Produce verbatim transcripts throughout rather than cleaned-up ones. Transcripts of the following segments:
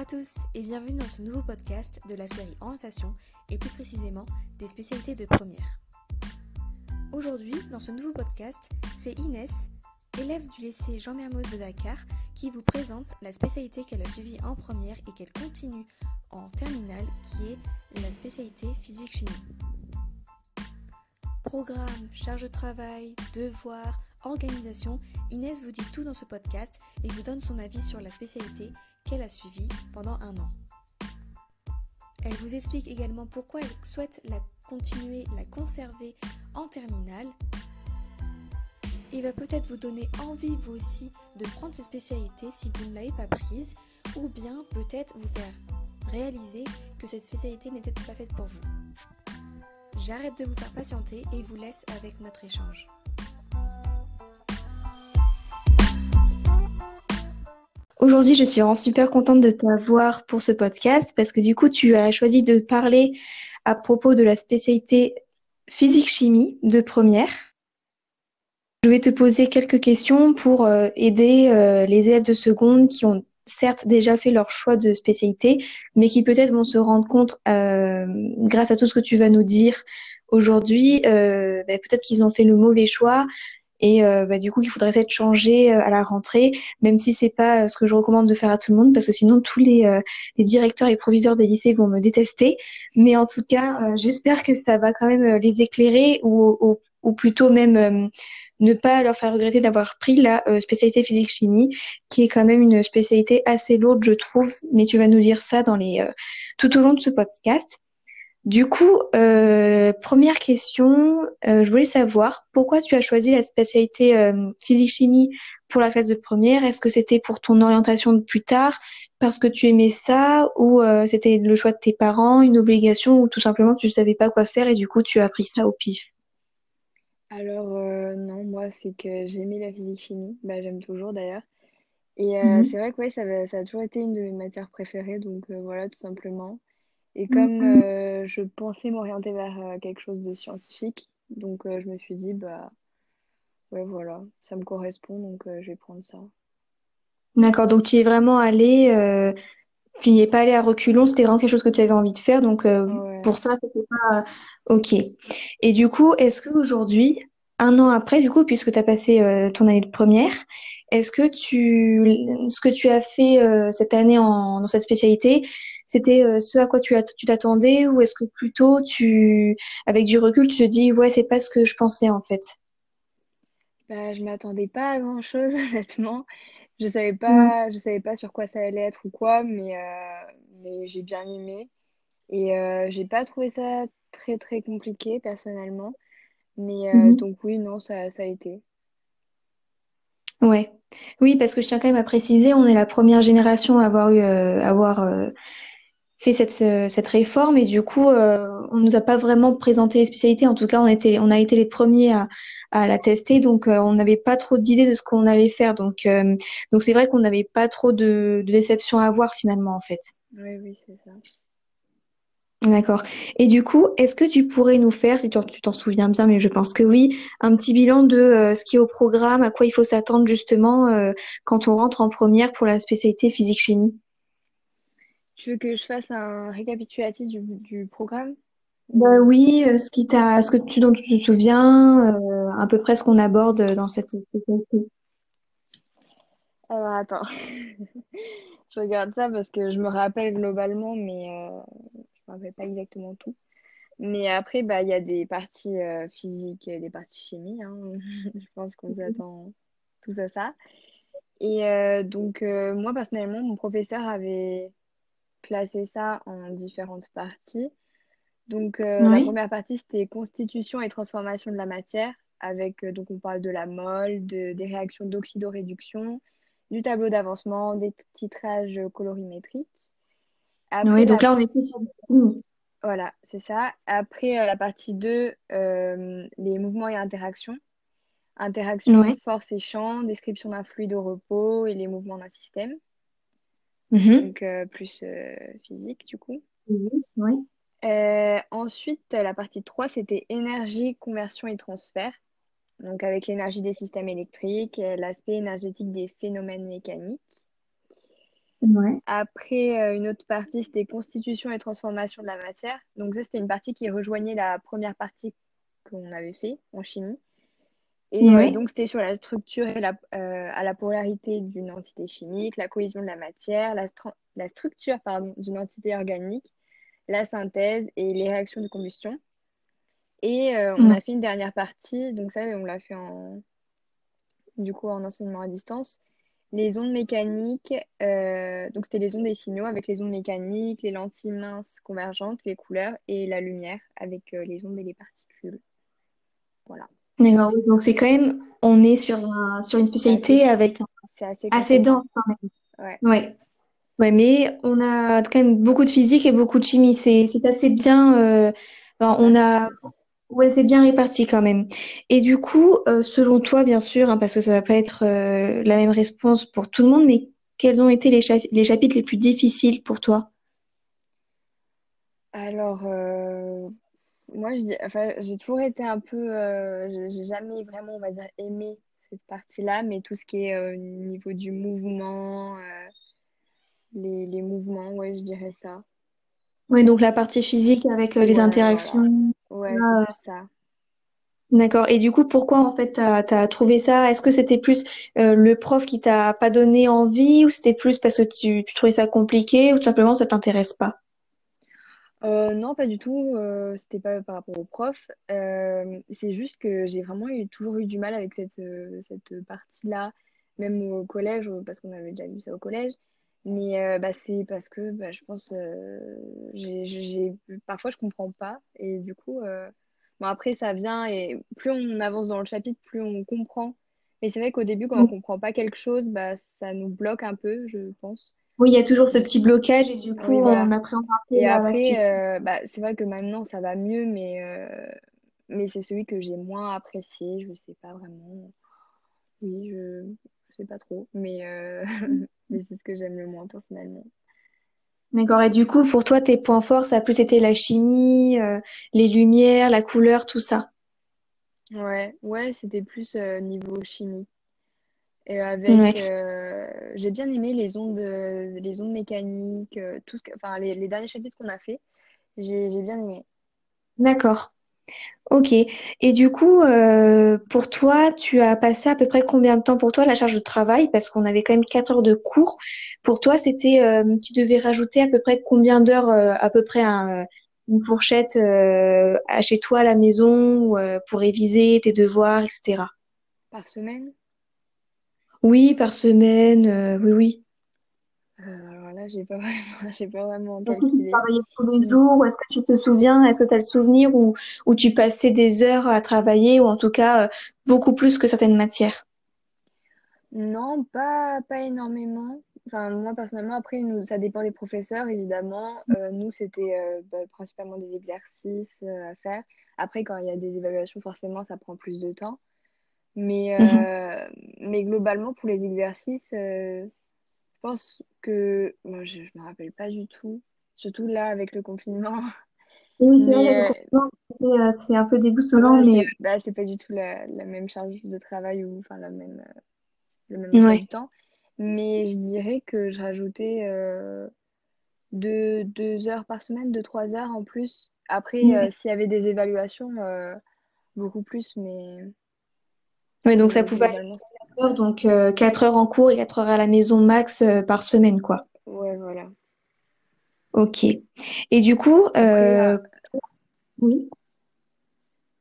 à tous et bienvenue dans ce nouveau podcast de la série Orientation et plus précisément des spécialités de première. Aujourd'hui, dans ce nouveau podcast, c'est Inès, élève du lycée Jean-Mermoz de Dakar, qui vous présente la spécialité qu'elle a suivie en première et qu'elle continue en terminale, qui est la spécialité physique-chimie. Programme, charge de travail, devoirs, organisation, Inès vous dit tout dans ce podcast et vous donne son avis sur la spécialité qu'elle a suivie pendant un an. Elle vous explique également pourquoi elle souhaite la continuer, la conserver en terminale et va peut-être vous donner envie vous aussi de prendre cette spécialité si vous ne l'avez pas prise ou bien peut-être vous faire réaliser que cette spécialité n'était pas faite pour vous. J'arrête de vous faire patienter et vous laisse avec notre échange. Aujourd'hui, je suis vraiment super contente de t'avoir pour ce podcast parce que du coup, tu as choisi de parler à propos de la spécialité physique-chimie de première. Je vais te poser quelques questions pour euh, aider euh, les élèves de seconde qui ont certes déjà fait leur choix de spécialité, mais qui peut-être vont se rendre compte, euh, grâce à tout ce que tu vas nous dire aujourd'hui, euh, bah, peut-être qu'ils ont fait le mauvais choix. Et euh, bah, du coup, il faudrait peut-être changer euh, à la rentrée, même si c'est pas euh, ce que je recommande de faire à tout le monde, parce que sinon tous les, euh, les directeurs et proviseurs des lycées vont me détester. Mais en tout cas, euh, j'espère que ça va quand même euh, les éclairer ou, ou, ou plutôt même euh, ne pas leur faire regretter d'avoir pris la euh, spécialité physique-chimie, qui est quand même une spécialité assez lourde, je trouve. Mais tu vas nous dire ça dans les euh, tout au long de ce podcast. Du coup, euh, première question, euh, je voulais savoir pourquoi tu as choisi la spécialité euh, physique-chimie pour la classe de première. Est-ce que c'était pour ton orientation de plus tard, parce que tu aimais ça, ou euh, c'était le choix de tes parents, une obligation, ou tout simplement tu ne savais pas quoi faire et du coup tu as pris ça au pif? Alors euh, non, moi c'est que j'aimais la physique-chimie, bah, j'aime toujours d'ailleurs. Et euh, mm-hmm. c'est vrai que ouais, ça, ça a toujours été une de mes matières préférées, donc euh, voilà tout simplement. Et comme euh, je pensais m'orienter vers euh, quelque chose de scientifique, donc euh, je me suis dit, bah, ouais, voilà, ça me correspond, donc euh, je vais prendre ça. D'accord, donc tu y es vraiment allée, euh, tu n'y es pas allée à reculons, c'était vraiment quelque chose que tu avais envie de faire, donc euh, ouais. Pour ça, c'était pas... Ok. Et du coup, est-ce qu'aujourd'hui, un an après, du coup, puisque tu as passé euh, ton année de première, est-ce que tu, ce que tu as fait euh, cette année en, dans cette spécialité, c'était euh, ce à quoi tu, tu t'attendais, ou est-ce que plutôt, tu, avec du recul, tu te dis « ouais, c'est pas ce que je pensais en fait ». Bah, je m'attendais pas à grand-chose, honnêtement. Je savais pas, mmh. je savais pas sur quoi ça allait être ou quoi, mais, euh, mais j'ai bien aimé. Et euh, j'ai pas trouvé ça très très compliqué, personnellement. Mais euh, mmh. donc oui, non, ça, ça a été. Ouais. Oui, parce que je tiens quand même à préciser, on est la première génération à avoir eu, euh, avoir euh, fait cette euh, cette réforme et du coup, euh, on nous a pas vraiment présenté les spécialités. En tout cas, on était, on a été les premiers à à la tester, donc euh, on n'avait pas trop d'idées de ce qu'on allait faire. Donc euh, donc c'est vrai qu'on n'avait pas trop de, de déception à avoir finalement en fait. Oui, oui, c'est ça. D'accord. Et du coup, est-ce que tu pourrais nous faire, si tu, tu t'en souviens bien, mais je pense que oui, un petit bilan de euh, ce qui est au programme, à quoi il faut s'attendre justement euh, quand on rentre en première pour la spécialité physique-chimie? Tu veux que je fasse un récapitulatif du, du programme? Ben oui, euh, ce, qui t'a, ce que tu, dont tu te souviens, euh, à peu près ce qu'on aborde dans cette spécialité. Alors attends, je regarde ça parce que je me rappelle globalement, mais... Euh... Enfin, pas exactement tout. Mais après, bah, y a des parties euh, physiques et des parties chimie. Hein. Je pense qu'on s'attend tous à ça. Et euh, donc, euh, moi, personnellement, mon professeur avait placé ça en différentes parties. Donc, euh, oui. La première partie, c'était constitution et transformation de la matière. Avec, euh, donc, on parle de la mole, de, des réactions d'oxydoréduction, du tableau d'avancement, des titrages colorimétriques. Après, oui, donc là, on est plus sur... Voilà, c'est ça. Après, euh, la partie deux, euh, les mouvements et interactions. Interactions, oui. Force et champ, description d'un fluide au repos et les mouvements d'un système. Mm-hmm. Donc, euh, plus euh, physique, du coup. Mm-hmm. Oui. Euh, ensuite, la partie trois, c'était énergie, conversion et transfert. Donc, avec l'énergie des systèmes électriques, l'aspect énergétique des phénomènes mécaniques. Ouais. Après, euh, une autre partie, c'était constitution et transformation de la matière. Donc ça, c'était une partie qui rejoignait la première partie qu'on avait fait en chimie. Et euh, Ouais. donc, c'était sur la structure et la, euh, à la polarité d'une entité chimique, la cohésion de la matière, la, stru- la structure pardon, d'une entité organique, la synthèse et les réactions de combustion. Et euh, on a Ouais. fait une dernière partie, donc ça, on l'a fait en, du coup, en enseignement à distance. Les ondes mécaniques, euh, donc c'était les ondes des signaux avec les ondes mécaniques, les lentilles minces convergentes, les couleurs et la lumière avec euh, les ondes et les particules. Voilà, D'accord. Oui, donc c'est quand même, on est sur un- sur une c'est assez, spécialité avec c'est assez assez complexe. dense quand même. Ouais. Ouais. Ouais, mais on a quand même beaucoup de physique et beaucoup de chimie. C'est c'est assez bien. euh, enfin, on a, Réparti. ouais, c'est bien réparti quand même. Et du coup, euh, selon toi, bien sûr, hein, parce que ça va pas être euh, la même réponse pour tout le monde, mais quels ont été les, cha- les chapitres les plus difficiles pour toi? Alors, euh, moi, je dis, enfin, j'ai toujours été un peu, euh, j'ai j'ai jamais vraiment, on va dire, aimé cette partie-là, mais tout ce qui est euh, niveau du mouvement, euh, les, les mouvements, ouais, je dirais ça. Oui, donc la partie physique avec euh, les Ouais, voilà. interactions. Ouais, c'est Ah, plus ça. D'accord. Et du coup, pourquoi en fait t'as, t'as trouvé ça? Est-ce que c'était plus euh, le prof qui t'a pas donné envie ou c'était plus parce que tu, tu trouvais ça compliqué ou tout simplement ça t'intéresse pas? Euh, non, pas du tout. Euh, c'était pas par rapport au prof. Euh, c'est juste que j'ai vraiment eu, toujours eu du mal avec cette, euh, cette partie-là, même au collège, euh, parce qu'on avait déjà vu ça au collège. Mais euh, bah, c'est parce que bah, je pense, euh, j'ai, j'ai, j'ai- parfois je comprends pas. Et du coup, euh, bon, après ça vient et plus on avance dans le chapitre, plus on comprend. Mais c'est vrai qu'au début, quand on comprend pas quelque chose, bah, ça nous bloque un peu, je pense. Oui, il y a toujours ce petit blocage et du Oui, coup, on voilà. appréhende un peu Et la, la suite. après, euh, bah, c'est vrai que maintenant ça va mieux, mais, euh, mais c'est celui que j'ai moins apprécié. Je sais pas vraiment. Oui, je, je sais pas trop, mais, euh, mais c'est ce que j'aime le moins personnellement. D'accord. Et du coup, pour toi, tes points forts, ça a plus été la chimie, euh, les lumières, la couleur, tout ça. Ouais, ouais, c'était plus euh, niveau chimie. Et avec, Ouais. euh, j'ai bien aimé les ondes, euh, les ondes mécaniques, euh, tout ce que, enfin les, les derniers chapitres qu'on a fait, j'ai j'ai bien aimé. D'accord. Ok. Et du coup, euh, pour toi, tu as passé à peu près combien de temps pour toi la charge de travail? Parce qu'on avait quand même quatre heures de cours. Pour toi, c'était, euh, tu devais rajouter à peu près combien d'heures, euh, à peu près un- une fourchette, euh, à chez toi, à la maison, ou, euh, pour réviser tes devoirs, et cetera. Par semaine? Oui, par semaine, euh, oui, oui. Euh, alors là, j'ai pas vraiment, j'ai pas vraiment Est-ce que tu calculé. travaillais tous les jours ou est-ce que tu te souviens, est-ce que tu as le souvenir où, où tu passais des heures à travailler ou en tout cas euh, beaucoup plus que certaines matières? Non, pas, pas énormément. Enfin, moi personnellement, après, nous, ça dépend des professeurs, évidemment. Euh, nous, c'était euh, bah, principalement des exercices euh, à faire. Après, quand il y a des évaluations, forcément, ça prend plus de temps. Mais, Mhm. euh, mais globalement, pour les exercices, euh, je pense que... Moi, je ne me rappelle pas du tout. Surtout là, avec le confinement. Oui, c'est vrai, Mais, avec le euh, confinement, c'est euh, c'est un peu déboussolant, ouais, mais c'est bah, c'est pas du tout la, la même charge de travail ou enfin la même... le même emploi du ouais. temps. Mais je dirais que je rajoutais euh, deux, deux heures par semaine, deux, trois heures en plus. Après, euh, Ouais. s'il y avait des évaluations, euh, beaucoup plus, mais, Ouais, donc ça mais pouvait aller globalement, c'était... à quatre heures, donc euh, quatre heures en cours et quatre heures à la maison max euh, par semaine, quoi. Ouais, voilà. Ok. Et du coup, Après, euh, euh, oui,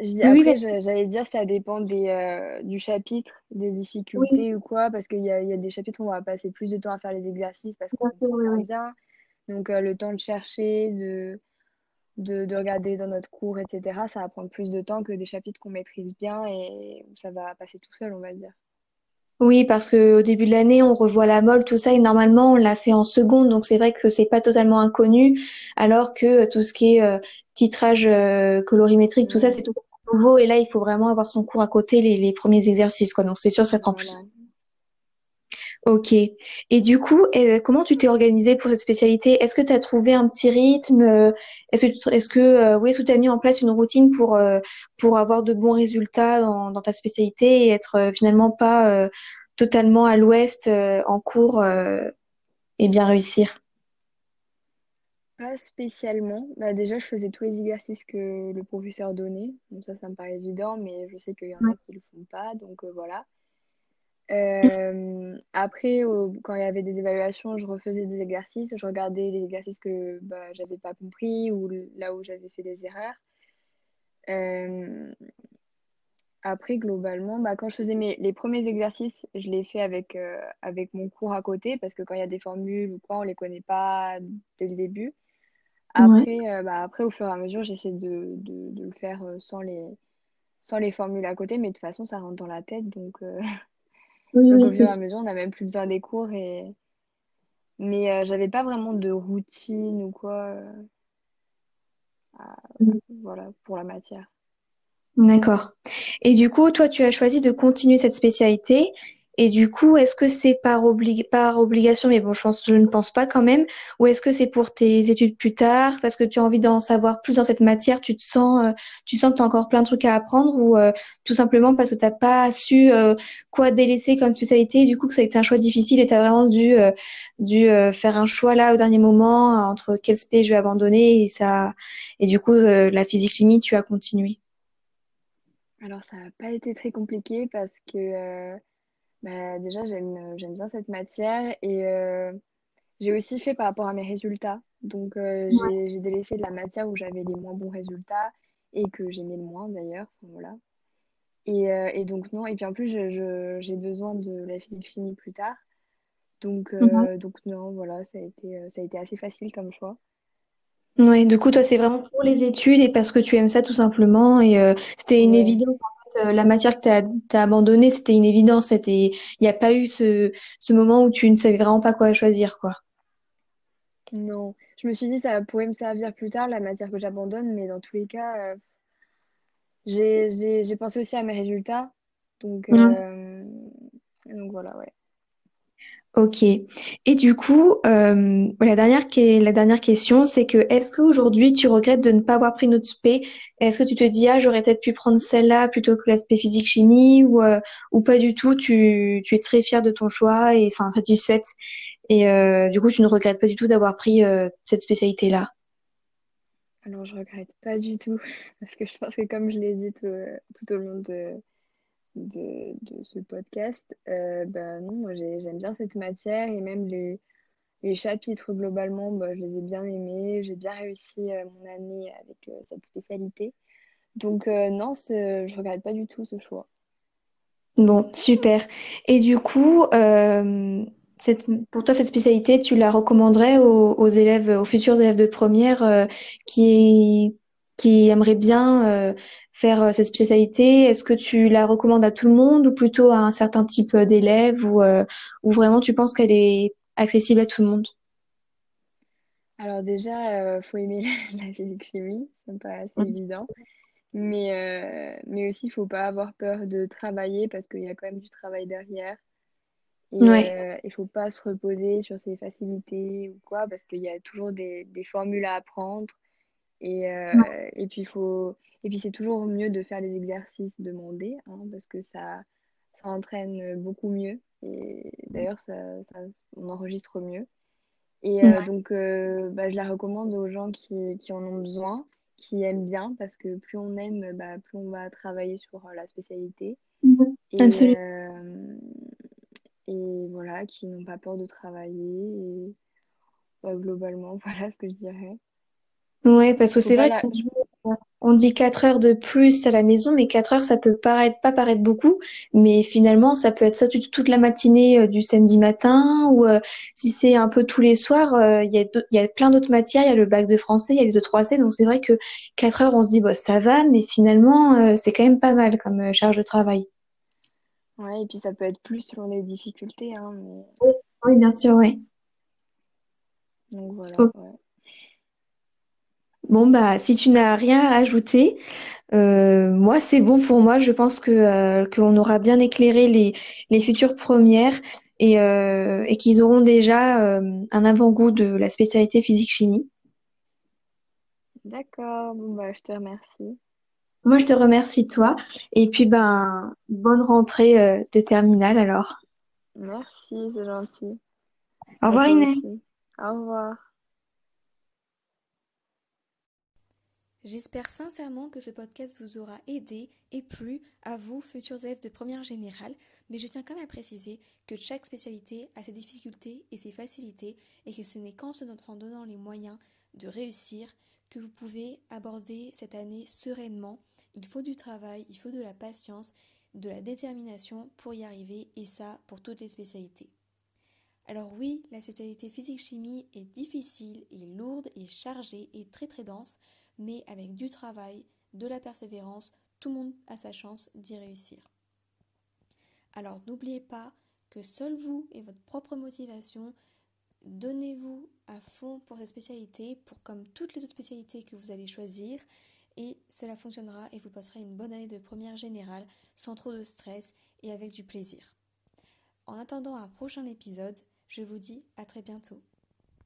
je dis, oui, oui, après, vas-y. j'a- j'allais dire, ça dépend des, euh, du chapitre, des Oui, difficultés ou quoi, parce qu'il y a, il y a des chapitres où on va passer plus de temps à faire les exercices parce bien qu'on sûr, oui, comprend oui. bien. Donc, euh, le temps de chercher, de... de, de regarder dans notre cours, et cetera. Ça va prendre plus de temps que des chapitres qu'on maîtrise bien et où ça va passer tout seul, on va dire. Oui, parce que au début de l'année, on revoit la mole, tout ça, et normalement, on l'a fait en seconde, donc c'est vrai que c'est pas totalement inconnu, alors que euh, tout ce qui est euh, titrage euh, colorimétrique, tout ça, c'est Mm. totalement nouveau, et là, il faut vraiment avoir son cours à côté, les, les premiers exercices, quoi. Donc c'est sûr, ça prend plus. Voilà. Ok. Et du coup, euh, comment tu t'es organisée pour cette spécialité? Est-ce que tu as trouvé un petit rythme? euh, Est-ce que, tu- est-ce que, euh, oui, est-ce que tu as mis en place une routine pour, euh, pour avoir de bons résultats dans, dans ta spécialité et être euh, finalement pas euh, totalement à l'ouest euh, en cours euh, et bien réussir? Pas spécialement. Bah, déjà, je faisais tous les exercices que le professeur donnait. Donc ça, ça me paraît évident, mais je sais qu'il y en a qui ne le font pas, donc euh, voilà. Euh, après, au, quand il y avait des évaluations, je refaisais des exercices, je regardais les exercices que bah, j'avais pas compris ou le, là où j'avais fait des erreurs. Euh, après, globalement, bah, quand je faisais mes, les premiers exercices, je les fais avec, euh, avec mon cours à côté parce que quand il y a des formules ou quoi, on les connaît pas dès le début. Après, ouais. euh, bah, après au fur et à mesure, j'essaie de, de, de le faire sans les, sans les formules à côté, mais de toute façon, ça rentre dans la tête, donc... Euh... Oui, donc, oui, au fur et à mesure, on n'a même plus besoin des cours. Et... Mais euh, j'avais pas vraiment de routine ou quoi euh... ah, oui. voilà, pour la matière. D'accord. Et du coup, toi, tu as choisi de continuer cette spécialité. Et du coup, est-ce que c'est par, obli... par obligation, mais bon, je, pense, je ne pense pas quand même, ou est-ce que c'est pour tes études plus tard, parce que tu as envie d'en savoir plus dans cette matière, tu te sens, euh, tu sens que tu as encore plein de trucs à apprendre, ou euh, tout simplement parce que tu n'as pas su euh, quoi délaisser comme spécialité, et du coup que ça a été un choix difficile et tu as vraiment dû, euh, dû euh, faire un choix là au dernier moment, entre quel spé je vais abandonner, et, ça... et du coup, euh, la physique-chimie, tu as continué. Alors, ça n'a pas été très compliqué parce que... Euh... Bah, déjà, j'aime j'aime bien cette matière et euh, j'ai aussi fait par rapport à mes résultats. Donc, euh, ouais. j'ai, j'ai délaissé de la matière où j'avais les moins bons résultats et que j'aimais le moins d'ailleurs. Voilà. Et, euh, et donc, non. Et puis en plus, je, je, j'ai besoin de la physique-chimie plus tard. Donc, euh, mm-hmm. donc non, voilà, ça a été, ça a été assez facile comme choix. Ouais, du coup, toi, c'est vraiment pour les études et parce que tu aimes ça tout simplement. Et euh, c'était une ouais. évidence. La matière que tu as, t'as abandonnée, c'était une évidence. Il n'y a pas eu ce, ce moment où tu ne savais vraiment pas quoi choisir, quoi. Non. Je me suis dit ça pourrait me servir plus tard, la matière que j'abandonne. Mais dans tous les cas, euh, j'ai, j'ai, j'ai pensé aussi à mes résultats. Donc, mmh. euh, donc voilà, ouais. Ok. Et du coup, euh, la dernière, la dernière question, c'est que est-ce qu'aujourd'hui, tu regrettes de ne pas avoir pris notre spé? Est-ce que tu te dis « Ah, j'aurais peut-être pu prendre celle-là plutôt que l'aspect physique-chimie » ou, euh, ou pas du tout, tu, tu es très fière de ton choix et enfin satisfaite. Et euh, du coup, tu ne regrettes pas du tout d'avoir pris euh, cette spécialité-là? Alors, je regrette pas du tout parce que je pense que comme je l'ai dit tout, tout au long de... De, de ce podcast, euh, bah non, moi j'ai, j'aime bien cette matière et même les, les chapitres globalement, bah, je les ai bien aimés, j'ai bien réussi euh, mon année avec euh, cette spécialité. Donc euh, non, je regrette pas du tout ce choix. Bon, super. Et du coup, euh, cette, pour toi, cette spécialité, tu la recommanderais aux, aux élèves, aux futurs élèves de première euh, qui, qui aimeraient bien euh, faire cette spécialité, est-ce que tu la recommandes à tout le monde ou plutôt à un certain type d'élève ou, euh, ou vraiment tu penses qu'elle est accessible à tout le monde? Alors déjà, il euh, faut aimer la, la physique-chimie, ça me paraît assez mmh. évident. Mais, euh, mais aussi, il ne faut pas avoir peur de travailler parce qu'il y a quand même du travail derrière. Et il ouais. euh, ne faut pas se reposer sur ses facilités ou quoi parce qu'il y a toujours des, des formules à apprendre. Et, euh, ouais. et puis, il faut... Et puis, c'est toujours mieux de faire les exercices demandés, hein, parce que ça, ça entraîne beaucoup mieux. Et d'ailleurs, ça, ça, on enregistre mieux. Et euh, ouais. donc, euh, bah, je la recommande aux gens qui, qui en ont besoin, qui aiment bien, parce que plus on aime, bah, plus on va travailler sur la spécialité. Mmh. Et, Absolument. Euh, et voilà, qui n'ont pas peur de travailler. Et, bah, globalement, voilà ce que je dirais. Ouais, parce que c'est vrai la... que... On dit quatre heures de plus à la maison, mais quatre heures, ça peut paraître, pas paraître beaucoup, mais finalement, ça peut être soit toute la matinée euh, du samedi matin, ou euh, si c'est un peu tous les soirs, euh, il y a, il y a plein d'autres matières, il y a le bac de français, il y a les E trois C, donc c'est vrai que quatre heures, on se dit, bah, ça va, mais finalement, euh, c'est quand même pas mal comme euh, charge de travail. Ouais, et puis ça peut être plus selon les difficultés. Hein, mais... oui, oui, bien sûr, oui. Donc voilà, oh. ouais. Bon, bah, si tu n'as rien à ajouter, euh, moi, c'est bon pour moi. Je pense que euh, qu'on aura bien éclairé les, les futures premières et, euh, et qu'ils auront déjà euh, un avant-goût de la spécialité physique-chimie. D'accord, bon, bah, je te remercie. Moi, je te remercie, toi. Et puis, ben, bonne rentrée euh, de terminale, alors. Merci, c'est gentil. Au À revoir toi Inès. aussi. Au revoir. J'espère sincèrement que ce podcast vous aura aidé et plu à vous, futurs élèves de première générale, mais je tiens quand même à préciser que chaque spécialité a ses difficultés et ses facilités et que ce n'est qu'en se donnant les moyens de réussir que vous pouvez aborder cette année sereinement. Il faut du travail, il faut de la patience, de la détermination pour y arriver et ça pour toutes les spécialités. Alors oui, la spécialité physique-chimie est difficile et lourde et chargée et très très dense, mais avec du travail, de la persévérance, tout le monde a sa chance d'y réussir. Alors n'oubliez pas que seul vous et votre propre motivation, donnez-vous à fond pour cette spécialité, pour comme toutes les autres spécialités que vous allez choisir, et cela fonctionnera et vous passerez une bonne année de première générale, sans trop de stress et avec du plaisir. En attendant un prochain épisode, je vous dis à très bientôt.